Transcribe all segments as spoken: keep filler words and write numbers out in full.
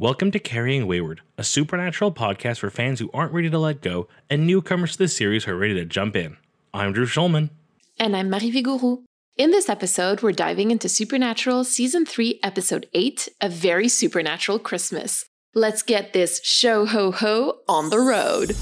Welcome to Carrying Wayward, a supernatural podcast for fans who aren't ready to let go and newcomers to the series who are ready to jump in. I'm Drew Shulman. And I'm Marie Vigourou. In this episode, we're diving into Supernatural Season three, Episode eight, A Very Supernatural Christmas. Let's get this show ho ho on the road.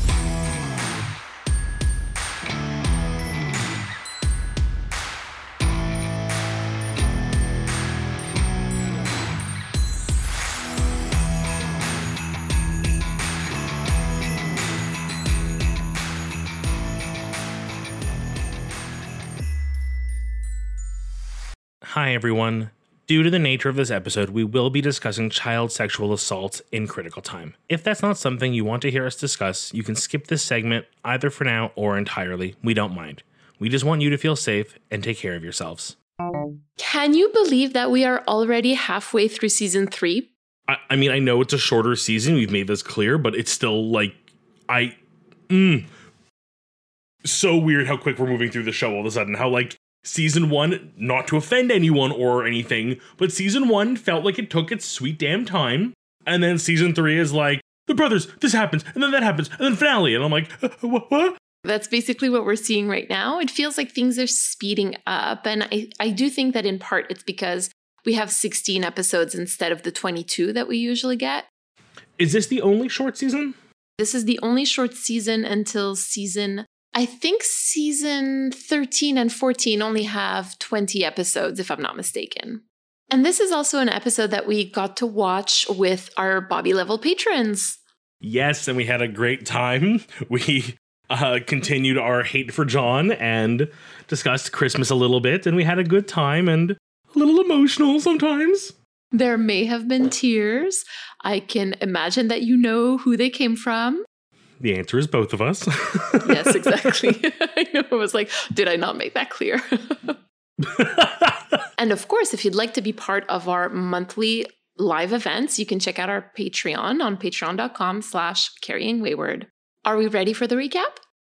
Hi everyone. Due to the nature of this episode, we will be discussing child sexual assault in critical time. If that's not something you want to hear us discuss, you can skip this segment either for now or entirely. We don't mind. We just want you to feel safe and take care of yourselves. Can you believe that we are already halfway through season three? I, I mean, I know it's a shorter season. We've made this clear, but it's still like, I, mm, so weird how quick we're moving through the show all of a sudden, how like, Season one, not to offend anyone or anything, but season one felt like it took its sweet damn time. And then season three is like, the brothers, this happens, and then that happens, and then finale. And I'm like, what? what? That's basically what we're seeing right now. It feels like things are speeding up. And I, I do think that in part it's because we have sixteen episodes instead of the twenty-two that we usually get. Is this the only short season? This is the only short season until season... I think season thirteen and fourteen only have twenty episodes, if I'm not mistaken. And this is also an episode that we got to watch with our Bobby level patrons. Yes, and we had a great time. We uh, continued our hate for John and discussed Christmas a little bit, and we had a good time and a little emotional sometimes. There may have been tears. I can imagine that you know who they came from. The answer is both of us. Yes, exactly. I was like, did I not make that clear? And of course, if you'd like to be part of our monthly live events, you can check out our Patreon on patreon.com slash carrying wayward. Are we ready for the recap?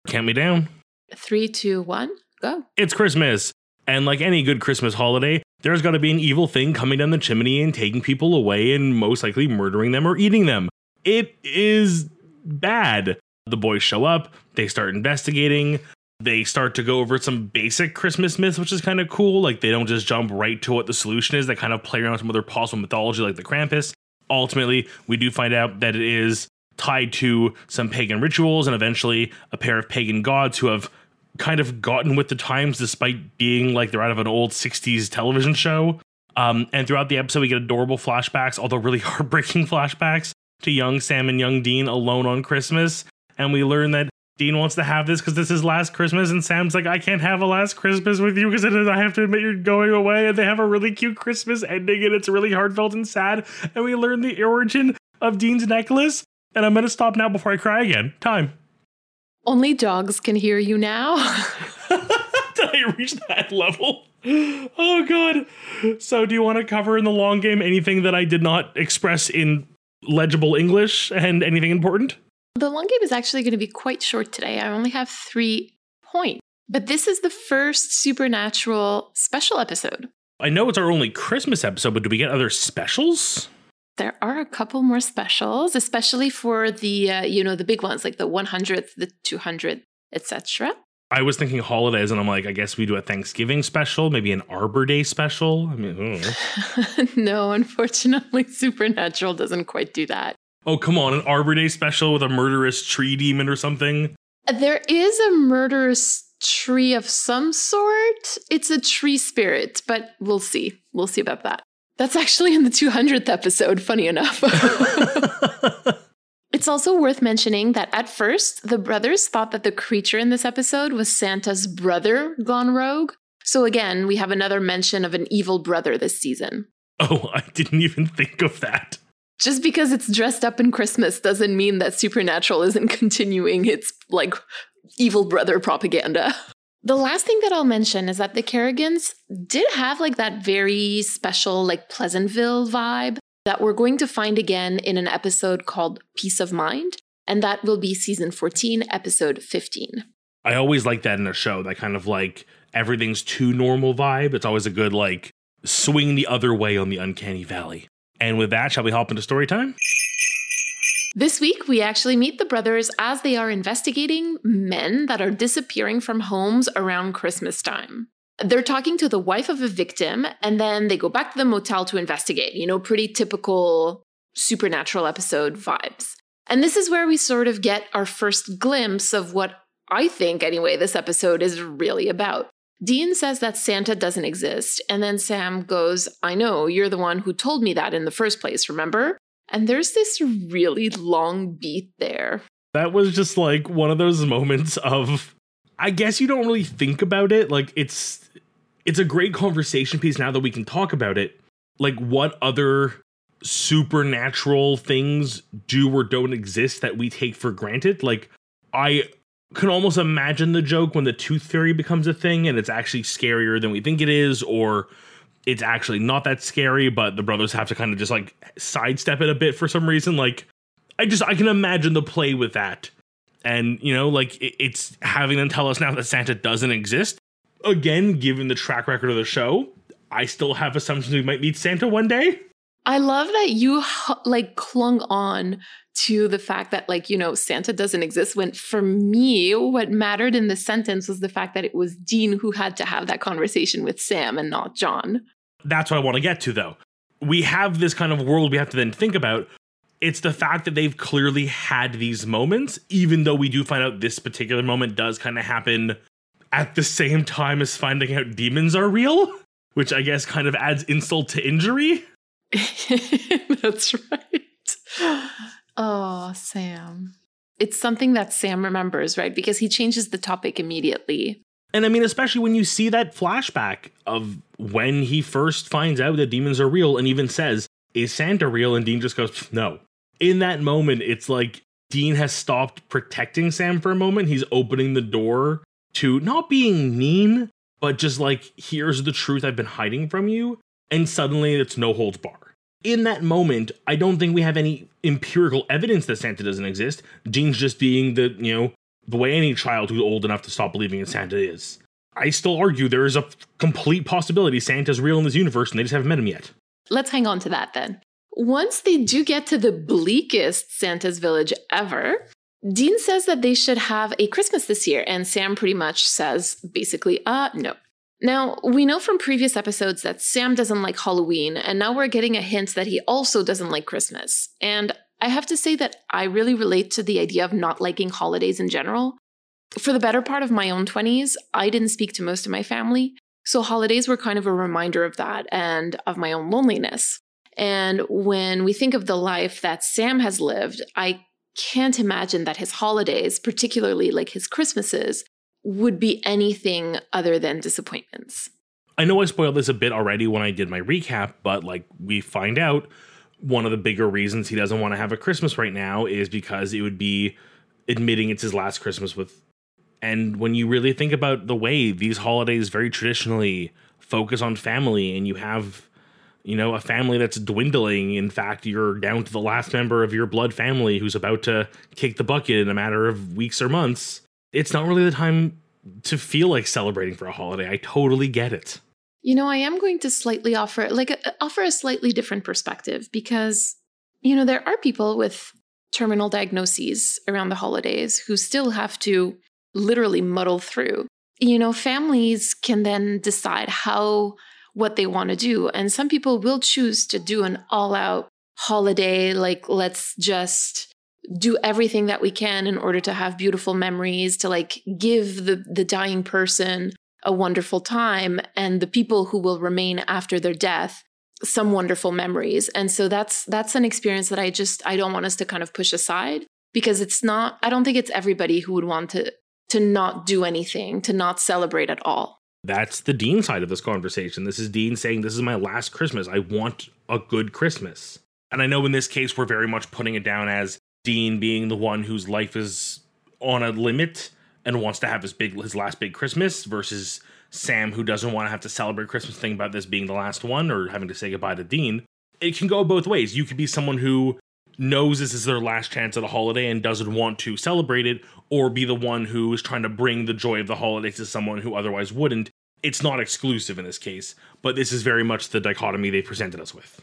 Count me down. Three, two, one, go. It's Christmas. And like any good Christmas holiday, there's got to be an evil thing coming down the chimney and taking people away and most likely murdering them or eating them. It is... bad. The boys show up, they start investigating, they start to go over some basic Christmas myths, which is kind of cool. Like they don't just jump right to what the solution is. They kind of play around with some other possible mythology like the Krampus. Ultimately, we do find out that it is tied to some pagan rituals and eventually a pair of pagan gods who have kind of gotten with the times despite being like they're out of an old sixties television show. Um, and throughout the episode, we get adorable flashbacks, although really heartbreaking flashbacks to young Sam and young Dean alone on Christmas. And we learn that Dean wants to have this because this is last Christmas. And Sam's like, I can't have a last Christmas with you because I have to admit you're going away. And they have a really cute Christmas ending and it's really heartfelt and sad. And we learn the origin of Dean's necklace. And I'm going to stop now before I cry again. Time. Only dogs can hear you now. Did I reach that level? Oh, God. So do you want to cover in the long game anything that I did not express in legible English and anything important? The long game is actually going to be quite short today. I only have three points, but this is the first Supernatural special episode. I know it's our only Christmas episode, but do we get other specials? There are a couple more specials, especially for the, uh, you know, the big ones like the one hundredth, the two hundredth, et cetera. I was thinking holidays and I'm like, I guess we do a Thanksgiving special, maybe an Arbor Day special. I mean, I no, unfortunately, Supernatural doesn't quite do that. Oh, come on. An Arbor Day special with a murderous tree demon or something. There is a murderous tree of some sort. It's a tree spirit, but we'll see. We'll see about that. That's actually in the two hundredth episode, funny enough. It's also worth mentioning that at first, the brothers thought that the creature in this episode was Santa's brother gone rogue. So again, we have another mention of an evil brother this season. Oh, I didn't even think of that. Just because it's dressed up in Christmas doesn't mean that Supernatural isn't continuing its, like, evil brother propaganda. The last thing that I'll mention is that the Kerrigans did have, like, that very special, like, Pleasantville vibe that we're going to find again in an episode called Peace of Mind, and that will be season fourteen, episode fifteen. I always like that in a show, that kind of like everything's too normal vibe. It's always a good like swing the other way on the uncanny valley. And with that, shall we hop into story time? This week, we actually meet the brothers as they are investigating men that are disappearing from homes around Christmas time. They're talking to the wife of a victim, and then they go back to the motel to investigate. You know, pretty typical Supernatural episode vibes. And this is where we sort of get our first glimpse of what I think, anyway, this episode is really about. Dean says that Santa doesn't exist, and then Sam goes, I know, you're the one who told me that in the first place, remember? And there's this really long beat there. That was just like one of those moments of, I guess you don't really think about it. Like, it's it's a great conversation piece now that we can talk about it. Like, what other supernatural things do or don't exist that we take for granted? Like, I can almost imagine the joke when the tooth fairy becomes a thing and it's actually scarier than we think it is, or it's actually not that scary, but the brothers have to kind of just like sidestep it a bit for some reason. Like, I just, I can imagine the play with that. And, you know, like it, it's having them tell us now that Santa doesn't exist. Again, given the track record of the show, I still have assumptions we might meet Santa one day. I love that you like clung on to the fact that, like, you know, Santa doesn't exist, when for me, what mattered in the sentence was the fact that it was Dean who had to have that conversation with Sam and not John. That's what I want to get to, though. We have this kind of world we have to then think about. It's the fact that they've clearly had these moments, even though we do find out this particular moment does kind of happen at the same time as finding out demons are real, which I guess kind of adds insult to injury. That's right. Oh, Sam. It's something that Sam remembers, right? Because he changes the topic immediately. And I mean, especially when you see that flashback of when he first finds out that demons are real and even says, is Santa real? And Dean just goes, no. In that moment, it's like Dean has stopped protecting Sam for a moment. He's opening the door to not being mean, but just like, here's the truth I've been hiding from you. And suddenly it's no holds bar. In that moment, I don't think we have any empirical evidence that Santa doesn't exist. Dean's just being the, you know, the way any child who's old enough to stop believing in Santa is. I still argue there is a complete possibility Santa's real in this universe and they just haven't met him yet. Let's hang on to that then. Once they do get to the bleakest Santa's village ever, Dean says that they should have a Christmas this year, and Sam pretty much says basically, uh, no. Now, we know from previous episodes that Sam doesn't like Halloween, and now we're getting a hint that he also doesn't like Christmas. And I have to say that I really relate to the idea of not liking holidays in general. For the better part of my own twenties, I didn't speak to most of my family, so holidays were kind of a reminder of that and of my own loneliness. And when we think of the life that Sam has lived, I can't imagine that his holidays, particularly like his Christmases, would be anything other than disappointments. I know I spoiled this a bit already when I did my recap, but like we find out one of the bigger reasons he doesn't want to have a Christmas right now is because it would be admitting it's his last Christmas with. And when you really think about the way these holidays very traditionally focus on family, and you have, you know, a family that's dwindling. In fact, you're down to the last member of your blood family who's about to kick the bucket in a matter of weeks or months. It's not really the time to feel like celebrating for a holiday. I totally get it. You know, I am going to slightly offer like a, offer a slightly different perspective because, you know, there are people with terminal diagnoses around the holidays who still have to literally muddle through. You know, families can then decide how, what they want to do. And some people will choose to do an all-out holiday, like let's just do everything that we can in order to have beautiful memories, to like give the, the dying person a wonderful time and the people who will remain after their death some wonderful memories. And so that's that's an experience that I just I don't want us to kind of push aside, because it's not I don't think it's everybody who would want to to not do anything, to not celebrate at all. That's the Dean side of this conversation. This is Dean saying, this is my last Christmas. I want a good Christmas. And I know in this case, we're very much putting it down as Dean being the one whose life is on a limit and wants to have his big, his last big Christmas, versus Sam, who doesn't want to have to celebrate Christmas, think about this being the last one or having to say goodbye to Dean. It can go both ways. You could be someone who knows this is their last chance at a holiday and doesn't want to celebrate it, or be the one who is trying to bring the joy of the holidays to someone who otherwise wouldn't. It's not exclusive in this case, but this is very much the dichotomy they presented us with.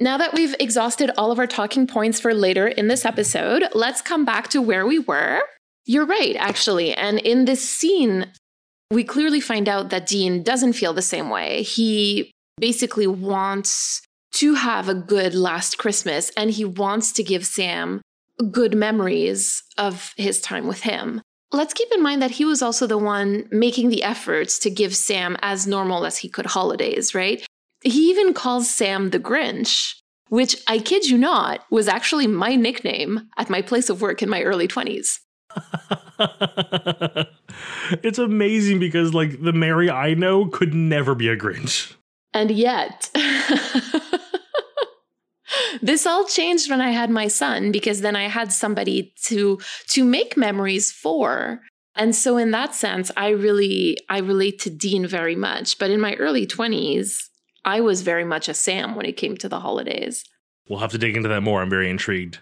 Now that we've exhausted all of our talking points for later in this episode, let's come back to where we were. You're right, actually. And in this scene, we clearly find out that Dean doesn't feel the same way. He basically wants to have a good last Christmas, and he wants to give Sam good memories of his time with him. Let's keep in mind that he was also the one making the efforts to give Sam as normal as he could holidays, right? He even calls Sam the Grinch, which, I kid you not, was actually my nickname at my place of work in my early twenties. It's amazing because, like, the Mary I know could never be a Grinch. And yet, this all changed when I had my son, because then I had somebody to to make memories for. And so in that sense, I really, I relate to Dean very much. But in my early twenties, I was very much a Sam when it came to the holidays. We'll have to dig into that more. I'm very intrigued.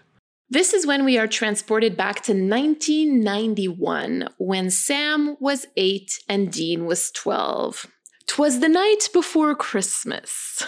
This is when we are transported back to nineteen ninety-one, when Sam was eight and Dean was twelve. 'Twas the night before Christmas.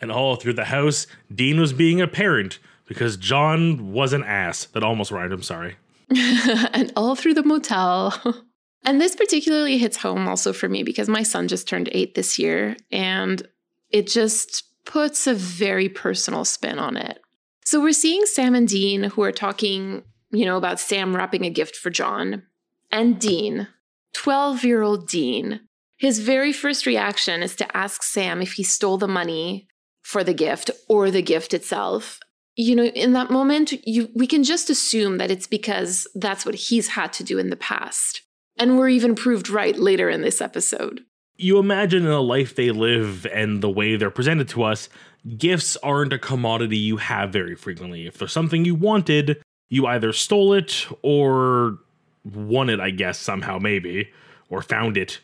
And all through the house, Dean was being a parent because John was an ass. That almost rhymed, I'm sorry. And all through the motel. And this particularly hits home also for me because my son just turned eight this year, and it just puts a very personal spin on it. So we're seeing Sam and Dean, who are talking, you know, about Sam wrapping a gift for John. And Dean, twelve-year-old Dean, his very first reaction is to ask Sam if he stole the money for the gift or the gift itself. You know, in that moment, you, we can just assume that it's because that's what he's had to do in the past. And we're even proved right later in this episode. You imagine in the life they live and the way they're presented to us, gifts aren't a commodity you have very frequently. If there's something you wanted, you either stole it or won it, I guess, somehow, maybe, or found it.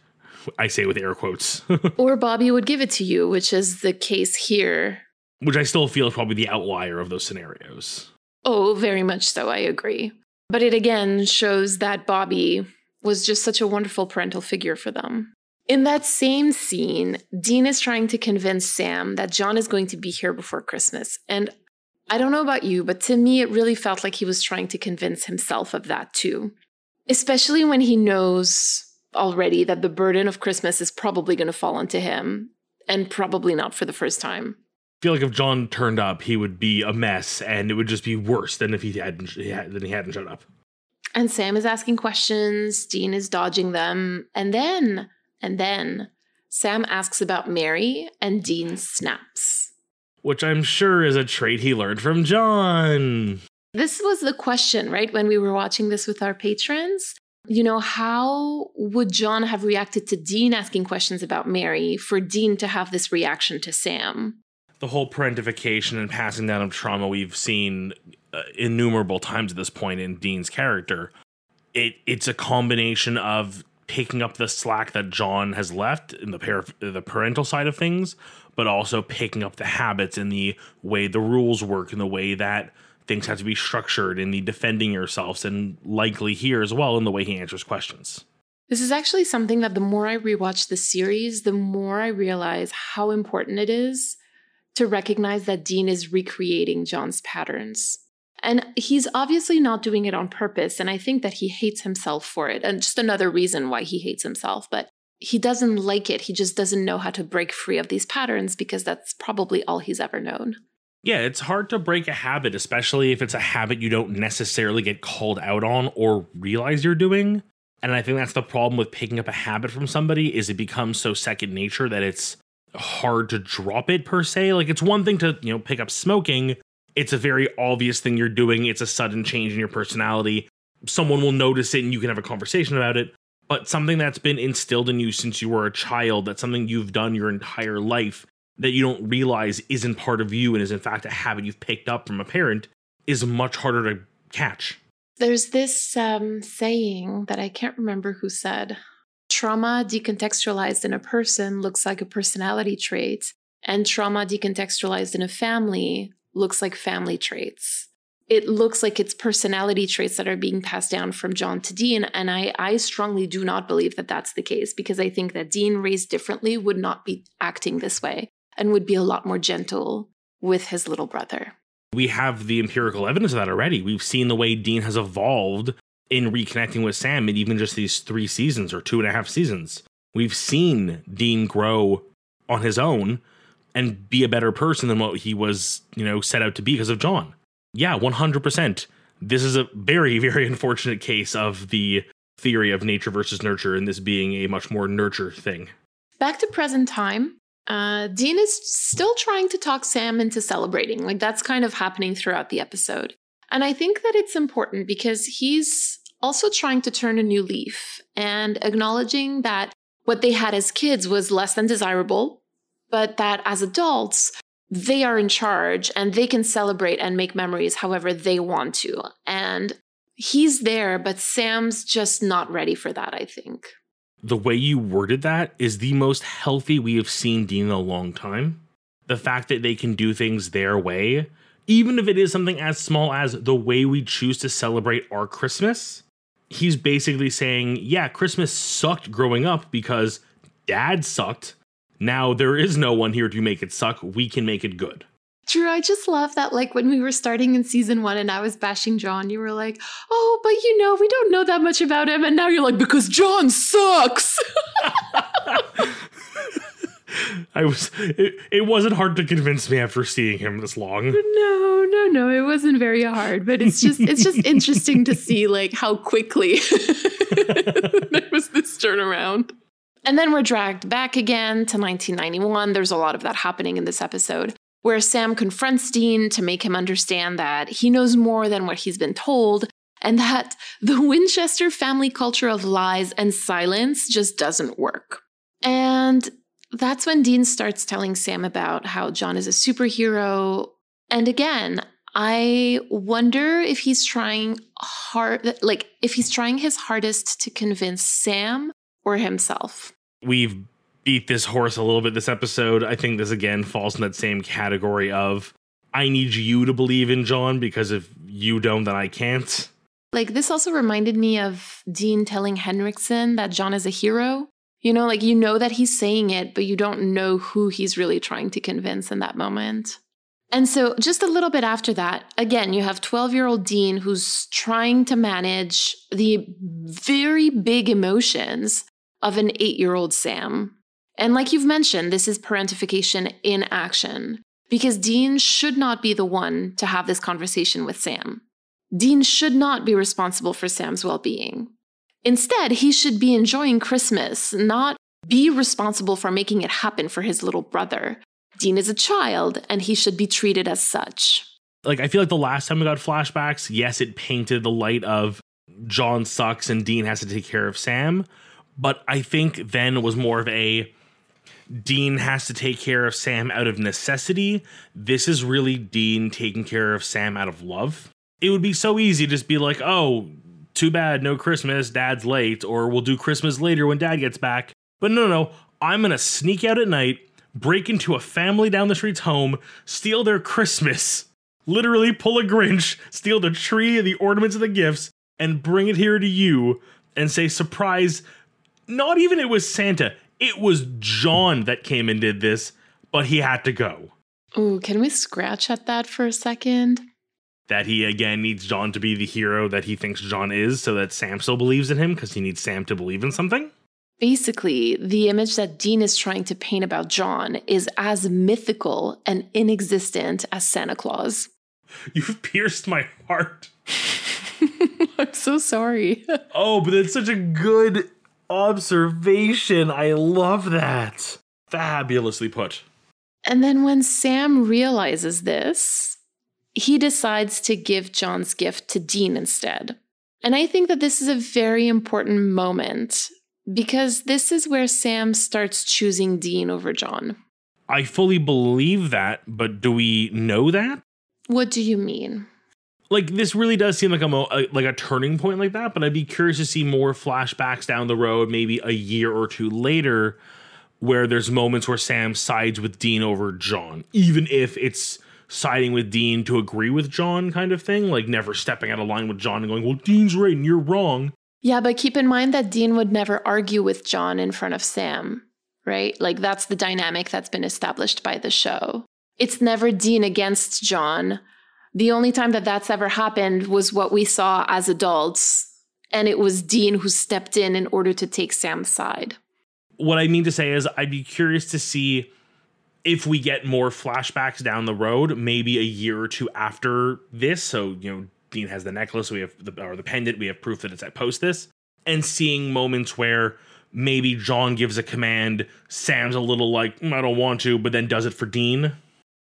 I say with air quotes. Or Bobby would give it to you, which is the case here. Which I still feel is probably the outlier of those scenarios. Oh, very much so. I agree. But it again shows that Bobby was just such a wonderful parental figure for them. In that same scene, Dean is trying to convince Sam that John is going to be here before Christmas. And I don't know about you, but to me, it really felt like he was trying to convince himself of that too. Especially when he knows already that the burden of Christmas is probably going to fall onto him, and probably not for the first time. I feel like if John turned up, he would be a mess, and it would just be worse than if he hadn't, than he hadn't shown up. And Sam is asking questions, Dean is dodging them, and then... And then Sam asks about Mary, and Dean snaps. Which I'm sure is a trait he learned from John. This was the question, right, when we were watching this with our patrons. You know, how would John have reacted to Dean asking questions about Mary for Dean to have this reaction to Sam? The whole parentification and passing down of trauma we've seen uh, innumerable times at this point in Dean's character. It It's a combination of picking up the slack that John has left in the par- the parental side of things, but also picking up the habits and the way the rules work and the way that things have to be structured and the defending yourselves, and likely here as well in the way he answers questions. This is actually something that the more I rewatch the series, the more I realize how important it is to recognize that Dean is recreating John's patterns. And he's obviously not doing it on purpose, and I think that he hates himself for it. And just another reason why he hates himself, but he doesn't like it. He just doesn't know how to break free of these patterns because that's probably all he's ever known. Yeah, it's hard to break a habit, especially if it's a habit you don't necessarily get called out on or realize you're doing. And I think that's the problem with picking up a habit from somebody, is it becomes so second nature that it's hard to drop it per se. Like, it's one thing to, you know, pick up smoking. It's a very obvious thing you're doing. It's a sudden change in your personality. Someone will notice it and you can have a conversation about it. But something that's been instilled in you since you were a child, that's something you've done your entire life that you don't realize isn't part of you and is in fact a habit you've picked up from a parent, is much harder to catch. There's this um, saying that I can't remember who said, trauma decontextualized in a person looks like a personality trait, and trauma decontextualized in a family looks like family traits. It looks like it's personality traits that are being passed down from John to Dean. And I, I strongly do not believe that that's the case, because I think that Dean raised differently would not be acting this way and would be a lot more gentle with his little brother. We have the empirical evidence of that already. We've seen the way Dean has evolved in reconnecting with Sam in even just these three seasons or two and a half seasons. We've seen Dean grow on his own and be a better person than what he was, you know, set out to be because of John. Yeah, one hundred percent. This is a very, very unfortunate case of the theory of nature versus nurture, and this being a much more nurture thing. Back to present time. Uh, Dean is still trying to talk Sam into celebrating. Like, that's kind of happening throughout the episode. And I think that it's important because he's also trying to turn a new leaf and acknowledging that what they had as kids was less than desirable, but that as adults, they are in charge and they can celebrate and make memories however they want to. And he's there, but Sam's just not ready for that, I think. The way you worded that is the most healthy we have seen Dean in a long time. The fact that they can do things their way, even if it is something as small as the way we choose to celebrate our Christmas. He's basically saying, yeah, Christmas sucked growing up because Dad sucked. Now there is no one here to make it suck. We can make it good. Drew, I just love that, like, when we were starting in season one and I was bashing John, you were like, oh, but you know, we don't know that much about him. And now you're like, because John sucks. I was, it, it wasn't hard to convince me after seeing him this long. No, no, no, it wasn't very hard, but it's just, it's just interesting to see, like, how quickly there was this turnaround. And then we're dragged back again to nineteen ninety-one. There's a lot of that happening in this episode, where Sam confronts Dean to make him understand that he knows more than what he's been told, and that the Winchester family culture of lies and silence just doesn't work. And that's when Dean starts telling Sam about how John is a superhero. And again, I wonder if he's trying hard, like if he's trying his hardest to convince Sam or himself. We've beat this horse a little bit this episode. I think this again falls in that same category of, I need you to believe in John, because if you don't, then I can't. Like, this also reminded me of Dean telling Henriksen that John is a hero. You know, like, you know that he's saying it, but you don't know who he's really trying to convince in that moment. And so just a little bit after that, again, you have twelve-year-old Dean who's trying to manage the very big emotions of an eight-year-old Sam. And like you've mentioned, this is parentification in action, because Dean should not be the one to have this conversation with Sam. Dean should not be responsible for Sam's well-being. Instead, he should be enjoying Christmas, not be responsible for making it happen for his little brother. Dean is a child, and he should be treated as such. Like, I feel like the last time we got flashbacks, yes, it painted the light of John sucks and Dean has to take care of Sam, but I think then it was more of a Dean has to take care of Sam out of necessity. This is really Dean taking care of Sam out of love. It would be so easy to just be like, oh, too bad, no Christmas, Dad's late, or we'll do Christmas later when Dad gets back. But no, no, no, I'm going to sneak out at night, break into a family down the street's home, steal their Christmas, literally pull a Grinch, steal the tree and the ornaments and the gifts, and bring it here to you and say, surprise, not even it was Santa. It was John that came and did this, but he had to go. Ooh, can we scratch at that for a second? That he, again, needs John to be the hero that he thinks John is, so that Sam still believes in him, because he needs Sam to believe in something? Basically, the image that Dean is trying to paint about John is as mythical and inexistent as Santa Claus. You've pierced my heart. I'm so sorry. Oh, but that's such a good observation. I love that. Fabulously put. And then when Sam realizes this, he decides to give John's gift to Dean instead. And I think that this is a very important moment, because this is where Sam starts choosing Dean over John. I fully believe that, but do we know that? What do you mean? Like, this really does seem like a, mo- a like a turning point like that, but I'd be curious to see more flashbacks down the road, maybe a year or two later, where there's moments where Sam sides with Dean over John, even if it's siding with Dean to agree with John kind of thing, like never stepping out of line with John and going, well, Dean's right and you're wrong. Yeah, but keep in mind that Dean would never argue with John in front of Sam, right? Like, that's the dynamic that's been established by the show. It's never Dean against John. The only time that that's ever happened was what we saw as adults. And it was Dean who stepped in in order to take Sam's side. What I mean to say is I'd be curious to see if we get more flashbacks down the road, maybe a year or two after this. So, you know, Dean has the necklace, we have the, or the pendant. We have proof that it's at post this, and seeing moments where maybe John gives a command. Sam's a little like, mm, I don't want to, but then does it for Dean.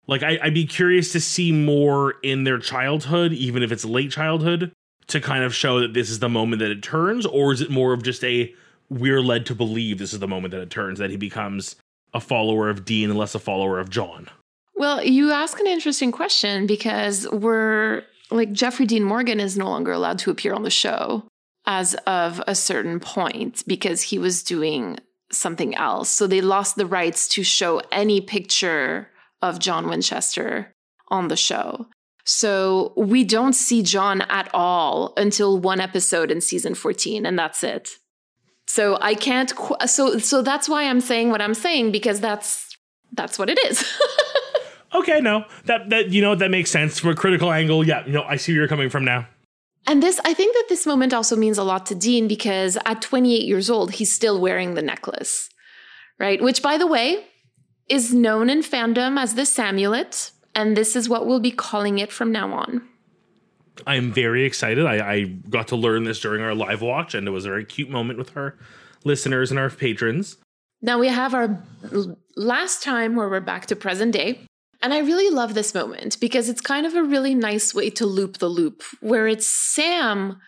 Like, I, I'd be curious to see more in their childhood, even if it's late childhood, to kind of show that this is the moment that it turns. Or is it more of just a we're led to believe this is the moment that it turns, that he becomes a follower of Dean and less a follower of John? Well, you ask an interesting question, because we're like Jeffrey Dean Morgan is no longer allowed to appear on the show as of a certain point because he was doing something else. So they lost the rights to show any picture of John Winchester on the show. So we don't see John at all until one episode in season fourteen, and that's it. So I can't qu- so so that's why I'm saying what I'm saying, because that's that's what it is. Okay, no, that, that, you know, that makes sense from a critical angle. Yeah, you know, I see where you're coming from now. And this, I think that this moment also means a lot to Dean, because at twenty-eight years old, he's still wearing the necklace, right? Which, by the way, is known in fandom as the Samulet. And this is what we'll be calling it from now on. I'm very excited. I, I got to learn this during our live watch, and it was a very cute moment with our listeners and our patrons. Now we have our last time where we're back to present day. And I really love this moment because it's kind of a really nice way to loop the loop, where it's Sam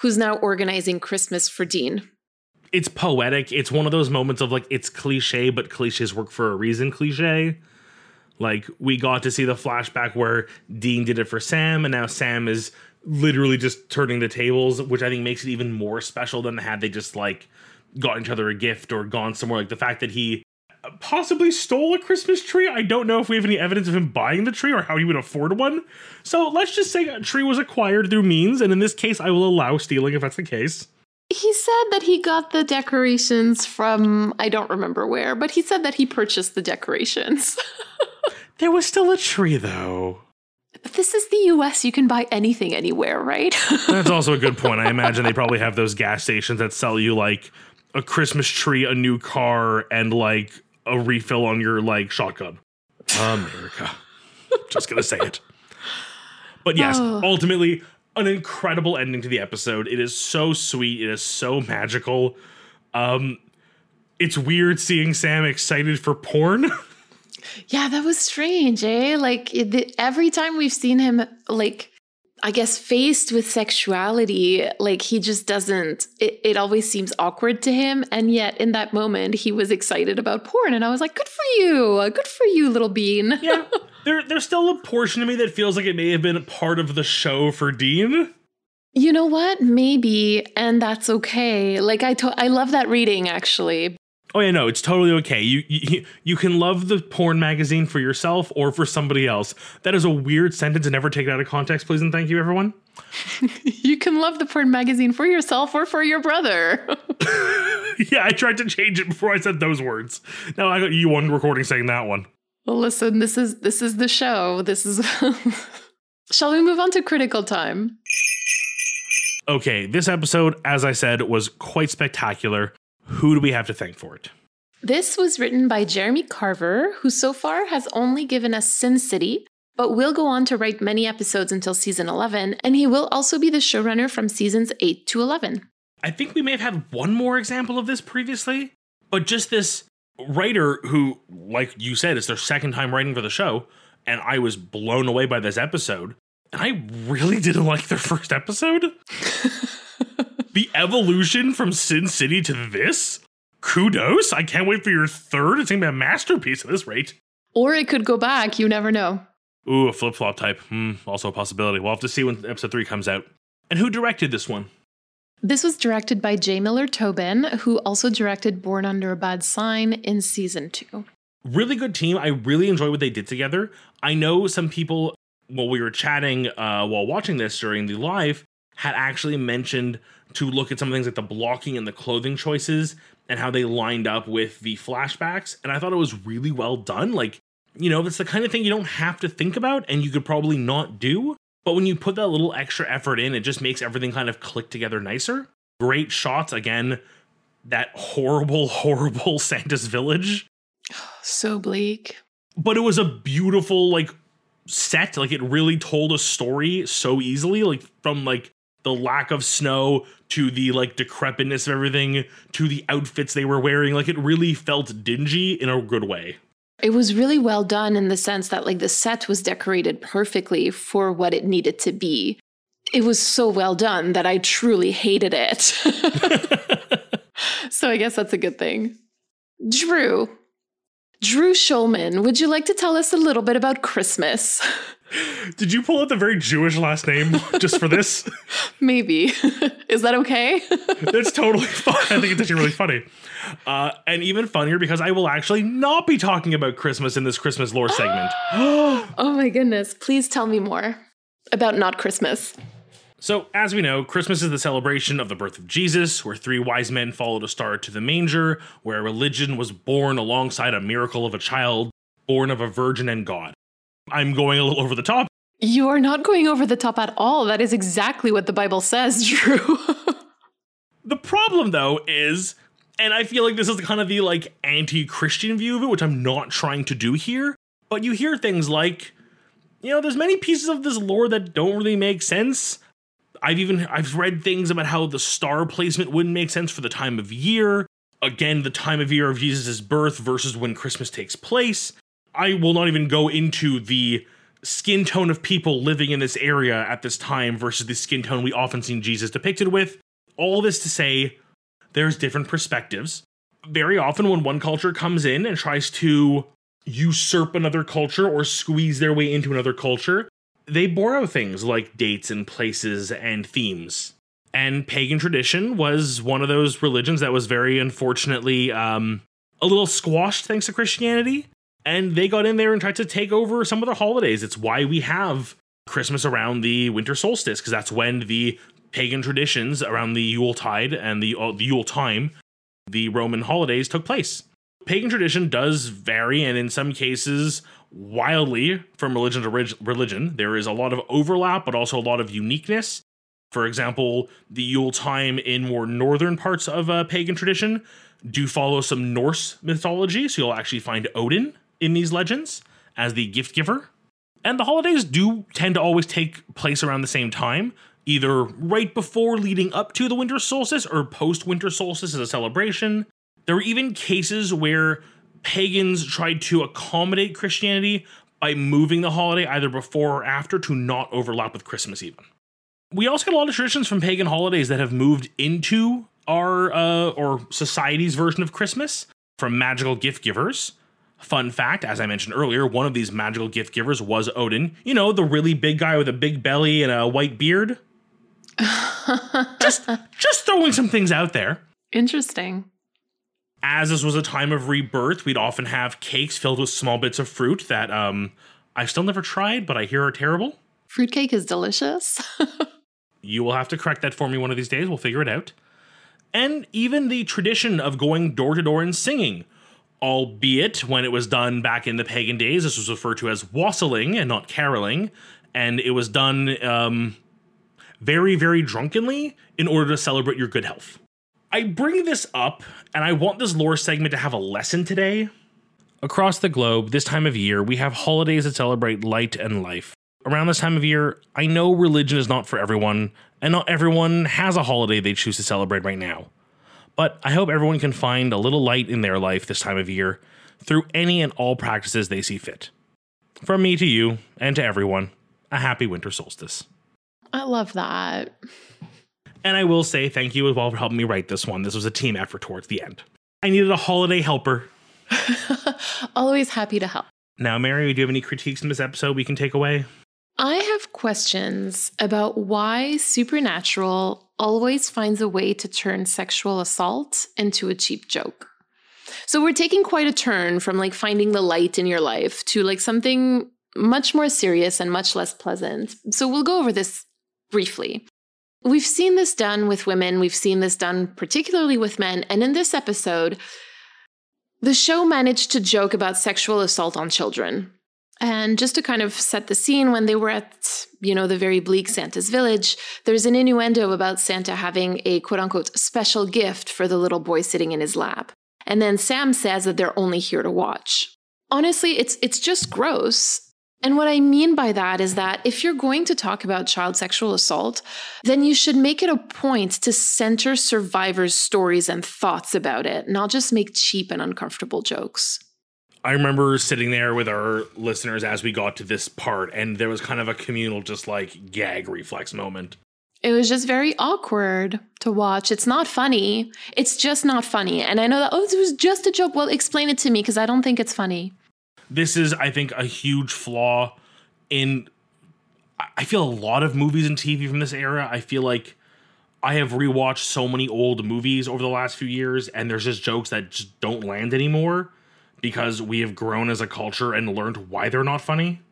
who's now organizing Christmas for Dean. It's poetic. It's one of those moments of like, it's cliche, but cliches work for a reason cliche. Like, we got to see the flashback where Dean did it for Sam, and now Sam is literally just turning the tables, which I think makes it even more special than had they just like got each other a gift or gone somewhere. Like the fact that he possibly stole a Christmas tree. I don't know if we have any evidence of him buying the tree or how he would afford one. So let's just say a tree was acquired through means. And in this case, I will allow stealing if that's the case. He said that he got the decorations from, I don't remember where, but he said that he purchased the decorations. There was still a tree, though. But this is the U S. You can buy anything anywhere, right? That's also a good point. I imagine they probably have those gas stations that sell you like a Christmas tree, a new car, and like a refill on your like shotgun. America. Just gonna say it. But yes, oh. Ultimately an incredible ending to the episode. It is so sweet. It is so magical. Um, it's weird seeing Sam excited for porn. Yeah, that was strange, eh? Like it, every time we've seen him, like, I guess faced with sexuality, like he just doesn't, it, it always seems awkward to him. And yet in that moment, he was excited about porn. And I was like, good for you. Good for you, little bean. Yeah, there, there's still a portion of me that feels like it may have been a part of the show for Dean. You know what? Maybe. And that's okay. Like I, to- I love that reading, actually. Oh, yeah, no, it's totally okay. You, you you can love the porn magazine for yourself or for somebody else. That is a weird sentence. Never take it out of context, please. And thank you, everyone. You can love the porn magazine for yourself or for your brother. Yeah, I tried to change it before I said those words. Now I got you on recording saying that one. Well, listen, this is this is the show. This is. Shall we move on to critical time? Okay, this episode, as I said, was quite spectacular. Who do we have to thank for it? This was written by Jeremy Carver, who so far has only given us Sin City, but will go on to write many episodes until season eleven, and he will also be the showrunner from seasons eight to eleven. I think we may have had one more example of this previously, but just this writer who, like you said, is their second time writing for the show, and I was blown away by this episode, and I really didn't like their first episode. The evolution from Sin City to this? Kudos. I can't wait for your third. It's going to be a masterpiece at this rate. Or it could go back. You never know. Ooh, a flip-flop type. Hmm, also a possibility. We'll have to see when episode three comes out. And who directed this one? This was directed by J. Miller Tobin, who also directed Born Under a Bad Sign in season two. Really good team. I really enjoy what they did together. I know some people, while we were chatting uh, while watching this during the live, had actually mentioned to look at some things like the blocking and the clothing choices and how they lined up with the flashbacks. And I thought it was really well done. Like You know, it's the kind of thing you don't have to think about and you could probably not do. But when you put that little extra effort in, it just makes everything kind of click together nicer. Great shots. Again, that horrible, horrible Santa's village. So bleak. But it was a beautiful, like, set. Like, it really told a story so easily. Like, from, like, the lack of snow to the, like, decrepitness of everything to the outfits they were wearing. Like, it really felt dingy in a good way. It was really well done in the sense that, like, the set was decorated perfectly for what it needed to be. It was so well done that I truly hated it. So I guess that's a good thing. Drew. Drew Shulman, would you like to tell us a little bit about Christmas? Did you pull out the very Jewish last name just for this? Maybe. Is that okay? That's totally fine. I think it's actually really funny. Uh, and even funnier because I will actually not be talking about Christmas in this Christmas lore segment. Oh my goodness. Please tell me more about not Christmas. So as we know, Christmas is the celebration of the birth of Jesus, where three wise men followed a star to the manger, where religion was born alongside a miracle of a child born of a virgin and God. I'm going a little over the top. You are not going over the top at all. That is exactly what the Bible says, Drew. The problem, though, is, and I feel like this is kind of the, like, anti-Christian view of it, which I'm not trying to do here, but you hear things like, you know, there's many pieces of this lore that don't really make sense. I've even, I've read things about how the star placement wouldn't make sense for the time of year. Again, the time of year of Jesus' birth versus when Christmas takes place. I will not even go into the skin tone of people living in this area at this time versus the skin tone we often see Jesus depicted with. All this to say, there's different perspectives. Very often when one culture comes in and tries to usurp another culture or squeeze their way into another culture, they borrow things like dates and places and themes. And pagan tradition was one of those religions that was very unfortunately um, a little squashed thanks to Christianity. And they got in there and tried to take over some of the holidays. It's why we have Christmas around the winter solstice, because that's when the pagan traditions around the Yuletide and the, uh, the Yule time, the Roman holidays, took place. Pagan tradition does vary, and in some cases, wildly from religion to rig- religion. There is a lot of overlap, but also a lot of uniqueness. For example, the Yule time in more northern parts of uh, pagan tradition do follow some Norse mythology, so you'll actually find Odin in these legends as the gift giver. And the holidays do tend to always take place around the same time, either right before leading up to the winter solstice or post winter solstice as a celebration. There were even cases where pagans tried to accommodate Christianity by moving the holiday either before or after to not overlap with Christmas even. We also get a lot of traditions from pagan holidays that have moved into our uh, or society's version of Christmas from magical gift givers. Fun fact, as I mentioned earlier, one of these magical gift givers was Odin. You know, the really big guy with a big belly and a white beard. just, just throwing some things out there. Interesting. As this was a time of rebirth, we'd often have cakes filled with small bits of fruit that um, I've still never tried, but I hear are terrible. Fruitcake is delicious. You will have to correct that for me one of these days. We'll figure it out. And even the tradition of going door to door and singing. Albeit, when it was done back in the pagan days, this was referred to as wassailing and not caroling, and it was done um, very, very drunkenly in order to celebrate your good health. I bring this up, and I want this lore segment to have a lesson today. Across the globe, this time of year, we have holidays that celebrate light and life. Around this time of year, I know religion is not for everyone, and not everyone has a holiday they choose to celebrate right now. But I hope everyone can find a little light in their life this time of year through any and all practices they see fit. From me to you and to everyone, a happy winter solstice. I love that. And I will say thank you as well for helping me write this one. This was a team effort towards the end. I needed a holiday helper. Always happy to help. Now, Mary, do you have any critiques in this episode we can take away? I have questions about why Supernatural always finds a way to turn sexual assault into a cheap joke. So we're taking quite a turn from like finding the light in your life to like something much more serious and much less pleasant. So we'll go over this briefly. We've seen this done with women. We've seen this done particularly with men. And in this episode, The show managed to joke about sexual assault on children. And just to kind of set the scene, when they were at, you know, the very bleak Santa's village, there's an innuendo about Santa having a quote-unquote special gift for the little boy sitting in his lap. And then Sam says that they're only here to watch. Honestly, it's it's just gross. And what I mean by that is that if you're going to talk about child sexual assault, then you should make it a point to center survivors' stories and thoughts about it, not just make cheap and uncomfortable jokes. I remember sitting there with our listeners as we got to this part, and there was kind of a communal just like gag reflex moment. It was just very awkward to watch. It's not funny. It's just not funny. And I know that, oh, it was just a joke. Well, explain it to me because I don't think it's funny. This is, I think, a huge flaw in, I feel, a lot of movies and T V from this era. I feel like I have rewatched so many old movies over the last few years, and there's just jokes that just don't land anymore, because we have grown as a culture and learned why they're not funny.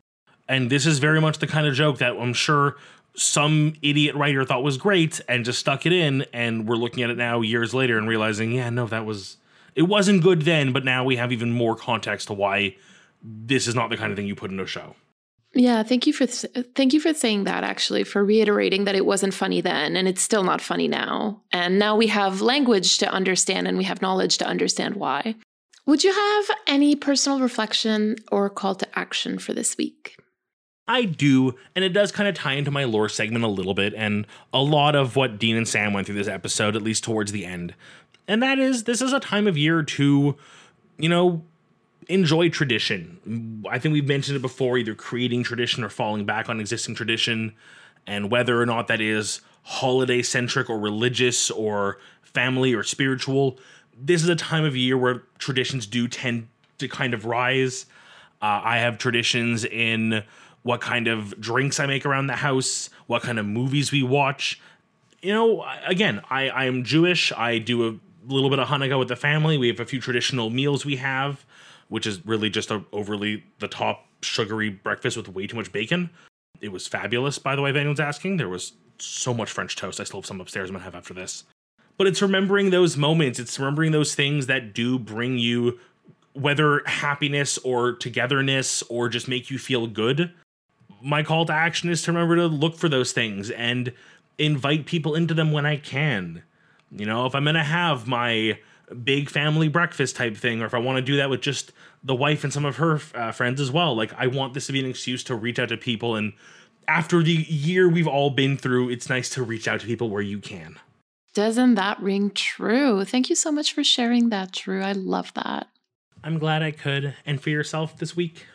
And this is very much the kind of joke that I'm sure some idiot writer thought was great and just stuck it in. And we're looking at it now years later and realizing, yeah, no, that was, it wasn't good then. But now we have even more context to why this is not the kind of thing you put in a show. Yeah. Thank you for, th- thank you for saying that, actually, for reiterating that it wasn't funny then and it's still not funny now. And now we have language to understand and we have knowledge to understand why. Would you have any personal reflection or call to action for this week? I do, and it does kind of tie into my lore segment a little bit, and a lot of what Dean and Sam went through this episode, at least towards the end. And that is, this is a time of year to, you know, enjoy tradition. I think we've mentioned it before, either creating tradition or falling back on existing tradition, and whether or not that is holiday-centric or religious or family or spiritual, this is a time of year where traditions do tend to kind of rise. Uh, I have traditions in what kind of drinks I make around the house, what kind of movies we watch. You know, again, I, I am Jewish. I do a little bit of Hanukkah with the family. We have a few traditional meals we have, which is really just a overly the top sugary breakfast with way too much bacon. It was fabulous, by the way, if anyone's asking. There was so much French toast. I still have some upstairs I'm going to have after this. But it's remembering those moments. It's remembering those things that do bring you, whether happiness or togetherness or just make you feel good. My call to action is to remember to look for those things and invite people into them when I can. You know, if I'm going to have my big family breakfast type thing, or if I want to do that with just the wife and some of her uh, friends as well, like I want this to be an excuse to reach out to people. And after the year we've all been through, it's nice to reach out to people where you can. Doesn't that ring true? Thank you so much for sharing that, Drew. I love that. I'm glad I could. And for yourself this week?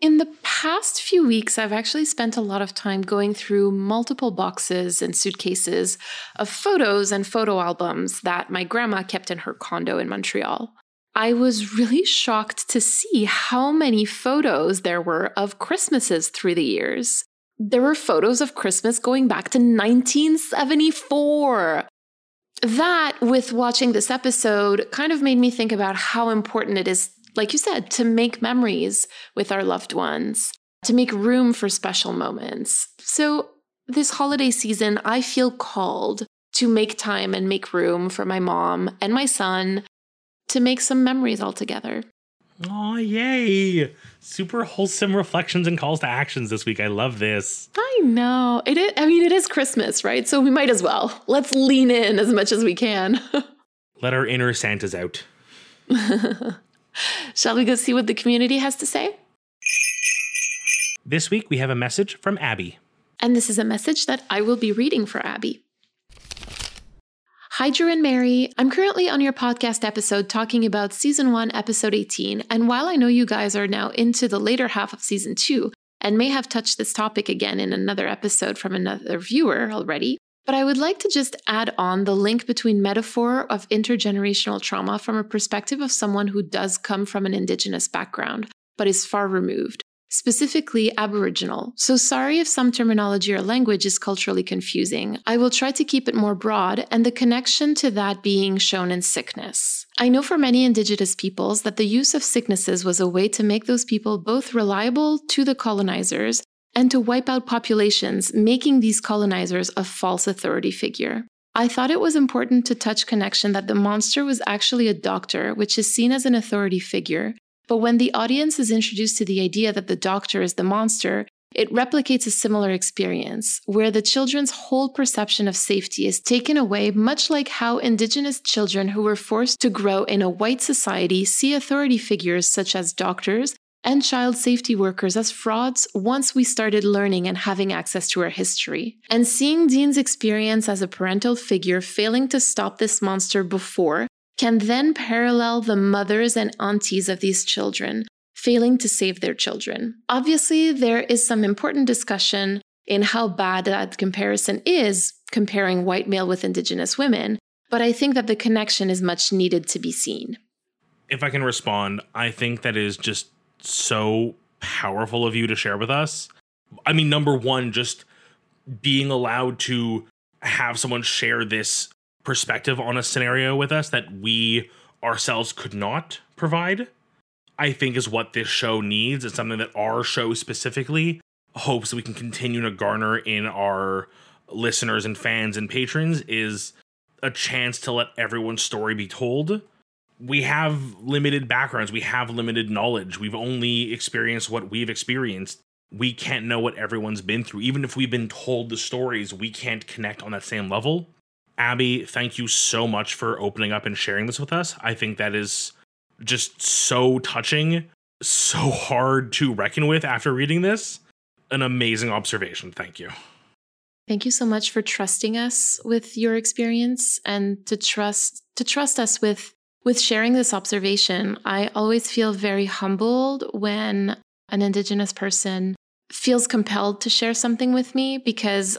In the past few weeks, I've actually spent a lot of time going through multiple boxes and suitcases of photos and photo albums that my grandma kept in her condo in Montreal. I was really shocked to see how many photos there were of Christmases through the years. There were photos of Christmas going back to nineteen seventy-four. That, with watching this episode, kind of made me think about how important it is, like you said, to make memories with our loved ones, to make room for special moments. So this holiday season, I feel called to make time and make room for my mom and my son to make some memories all together. Oh, yay. Super wholesome reflections and calls to actions this week. I love this. I know. It is, I mean, it is Christmas, right? So we might as well. Let's lean in as much as we can. Let our inner Santas out. Shall we go see what the community has to say? This week, we have a message from Abby. And this is a message that I will be reading for Abby. Hi, Drew and Mary. I'm currently on your podcast episode talking about season one, episode eighteen. And while I know you guys are now into the later half of season two and may have touched this topic again in another episode from another viewer already, but I would like to just add on the link between metaphor of intergenerational trauma from a perspective of someone who does come from an Indigenous background, but is far removed, specifically Aboriginal. So sorry if some terminology or language is culturally confusing. I will try to keep it more broad, and the connection to that being shown in sickness. I know for many Indigenous peoples that the use of sicknesses was a way to make those people both reliable to the colonizers and to wipe out populations, making these colonizers a false authority figure. I thought it was important to touch connection that the monster was actually a doctor, which is seen as an authority figure. But when the audience is introduced to the idea that the doctor is the monster, it replicates a similar experience, where the children's whole perception of safety is taken away, much like how indigenous children who were forced to grow in a white society see authority figures such as doctors and child safety workers as frauds once we started learning and having access to our history. And seeing Dean's experience as a parental figure failing to stop this monster before can then parallel the mothers and aunties of these children failing to save their children. Obviously, there is some important discussion in how bad that comparison is, comparing white male with indigenous women, but I think that the connection is much needed to be seen. If I can respond, I think that is just so powerful of you to share with us. I mean, number one, just being allowed to have someone share this perspective on a scenario with us that we ourselves could not provide, I think is what this show needs. It's something that our show specifically hopes we can continue to garner in our listeners and fans and patrons, is a chance to let everyone's story be told. We have limited backgrounds. We have limited knowledge. We've only experienced what we've experienced. We can't know what everyone's been through. Even if we've been told the stories, we can't connect on that same level. Abby, thank you so much for opening up and sharing this with us. I think that is just so touching, so hard to reckon with after reading this. An amazing observation. Thank you. Thank you so much for trusting us with your experience and to trust to trust us with with sharing this observation. I always feel very humbled when an Indigenous person feels compelled to share something with me, because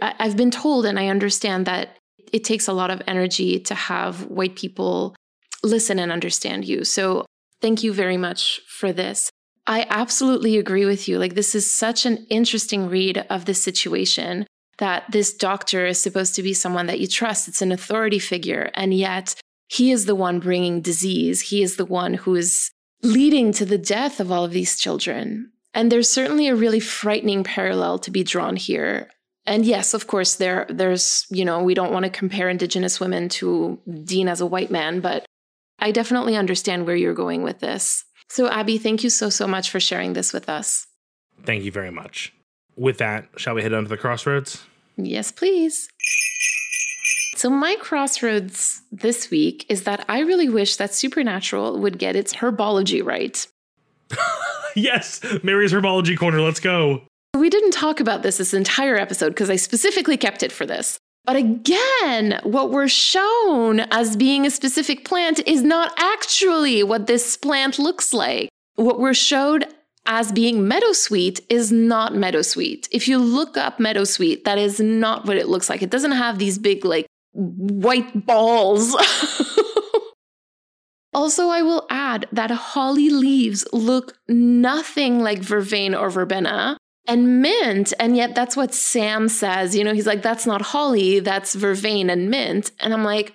I, I've been told and I understand that it takes a lot of energy to have white people listen and understand you. So thank you very much for this. I absolutely agree with you. Like, this is such an interesting read of this situation, that this doctor is supposed to be someone that you trust. It's an authority figure. And yet he is the one bringing disease. He is the one who is leading to the death of all of these children. And there's certainly a really frightening parallel to be drawn here. And yes, of course, there, there's, you know, we don't want to compare Indigenous women to Dean as a white man, but I definitely understand where you're going with this. So, Abby, thank you so, so much for sharing this with us. Thank you very much. With that, shall we head on to the crossroads? Yes, please. So my crossroads this week is that I really wish that Supernatural would get its herbology right. Yes, Mary's Herbology Corner. Let's go. We didn't talk about this this entire episode because I specifically kept it for this. But again, what we're shown as being a specific plant is not actually what this plant looks like. What we're showed as being meadowsweet is not meadowsweet. If you look up meadowsweet, that is not what it looks like. It doesn't have these big, like, white balls. Also, I will add that holly leaves look nothing like vervain or verbena. And mint, and yet that's what Sam says. You know, he's like, that's not holly, that's vervain and mint. And I'm like,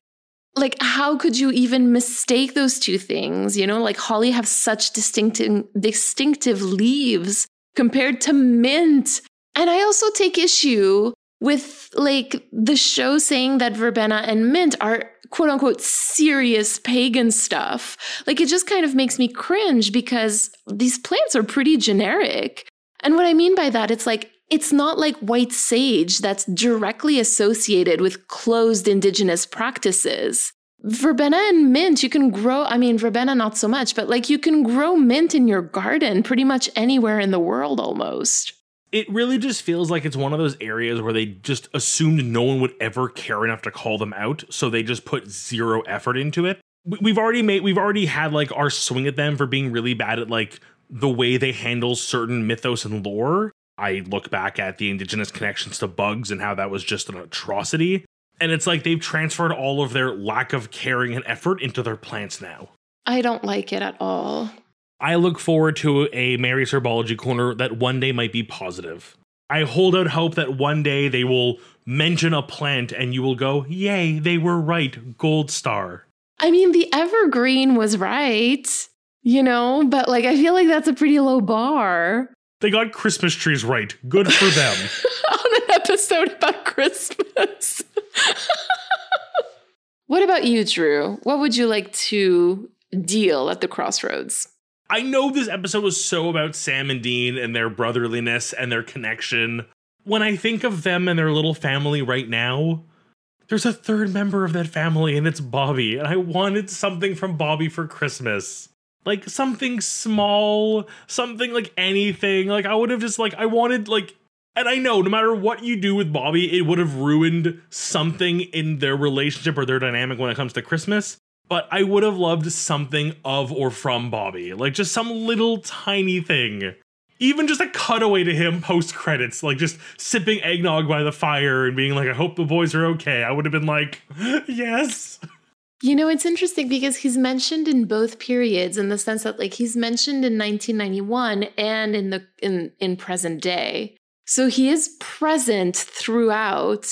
like, how could you even mistake those two things? You know, like, holly have such distinctive, distinctive leaves compared to mint. And I also take issue with, like, the show saying that verbena and mint are quote unquote serious pagan stuff. Like, it just kind of makes me cringe because these plants are pretty generic. And what I mean by that, it's like, it's not like white sage that's directly associated with closed indigenous practices. Verbena and mint, you can grow, I mean, verbena not so much, but like you can grow mint in your garden pretty much anywhere in the world almost. It really just feels like it's one of those areas where they just assumed no one would ever care enough to call them out. So they just put zero effort into it. We've already made, we've already had like our swing at them for being really bad at like the way they handle certain mythos and lore. I look back at the indigenous connections to bugs and how that was just an atrocity. And it's like they've transferred all of their lack of caring and effort into their plants now. I don't like it at all. I look forward to a Mary's Herbology Corner that one day might be positive. I hold out hope that one day they will mention a plant and you will go, yay, they were right, gold star. I mean, the evergreen was right. You know, but like, I feel like that's a pretty low bar. They got Christmas trees right. Good for them. On an episode about Christmas. about you, Drew? What would you like to deal at the crossroads? I know this episode was so about Sam and Dean and their brotherliness and their connection. When I think of them and their little family right now, there's a third member of that family, and it's Bobby. And I wanted something from Bobby for Christmas. Like, something small, something, like, anything. Like, I would have just, like, I wanted, like... And I know no matter what you do with Bobby, it would have ruined something in their relationship or their dynamic when it comes to Christmas. But I would have loved something of or from Bobby, like just some little tiny thing, even just a cutaway to him post credits, like just sipping eggnog by the fire and being like, I hope the boys are OK. I would have been like, yes. You know, it's interesting because he's mentioned in both periods in the sense that like he's mentioned in nineteen ninety-one and in the in, in present day. So he is present throughout,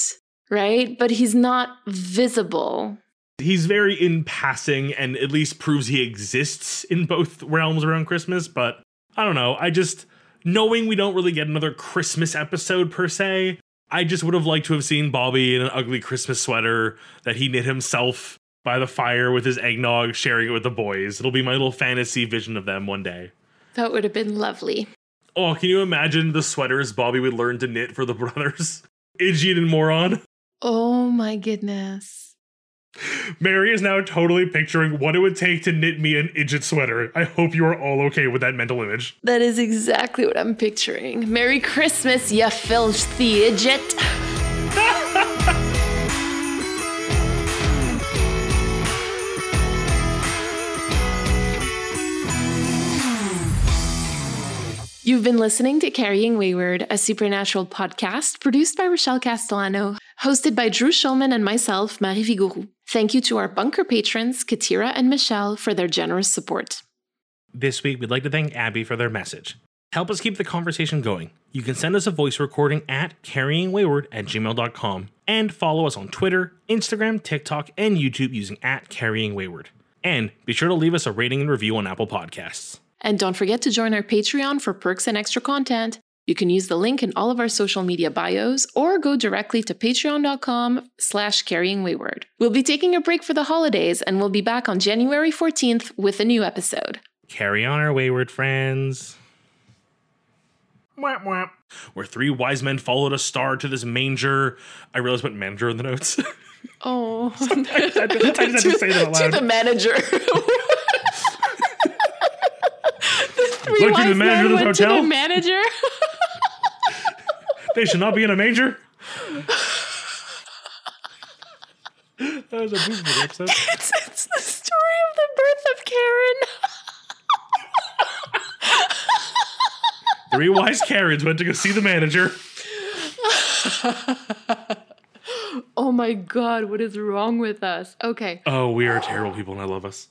right? But he's not visible. He's very in passing and at least proves he exists in both realms around Christmas. But I don't know. I just, knowing we don't really get another Christmas episode per se, I just would have liked to have seen Bobby in an ugly Christmas sweater that he knit himself by the fire with his eggnog, sharing it with the boys. It'll be my little fantasy vision of them one day. That would have been lovely. Oh, can you imagine the sweaters Bobby would learn to knit for the brothers? Idiot and moron. Oh, my goodness. Mary is now totally picturing what it would take to knit me an idiot sweater. I hope you are all okay with that mental image. That is exactly what I'm picturing. Merry Christmas, you filthy idiot. You've been listening to Carrying Wayward, a Supernatural podcast produced by Rochelle Castellano, hosted by Drew Shulman and myself, Marie Vigourou. Thank you to our bunker patrons, Katira and Michelle, for their generous support. This week, we'd like to thank Abby for their message. Help us keep the conversation going. You can send us a voice recording at carryingwayward at gmail dot com and follow us on Twitter, Instagram, TikTok, and YouTube using at Carrying Wayward. And be sure to leave us a rating and review on Apple Podcasts. And don't forget to join our Patreon for perks and extra content. You can use the link in all of our social media bios or go directly to patreon.com slash carryingwayward. We'll be taking a break for the holidays and we'll be back on January fourteenth with a new episode. Carry on our wayward friends. Mwah, mwah. Where three wise men followed a star to this manger. I realized what manager in the notes. Oh. Sometimes I just had to say that out loud. To the manager. Three wise the manager men of this hotel. To the manager. They should not be in a manger. That was a beautiful episode. It's, it's the story of the birth of Karen. Three wise Karens went to go see the manager. Oh my God, what is wrong with us? Okay. Oh, we are terrible people and I love us.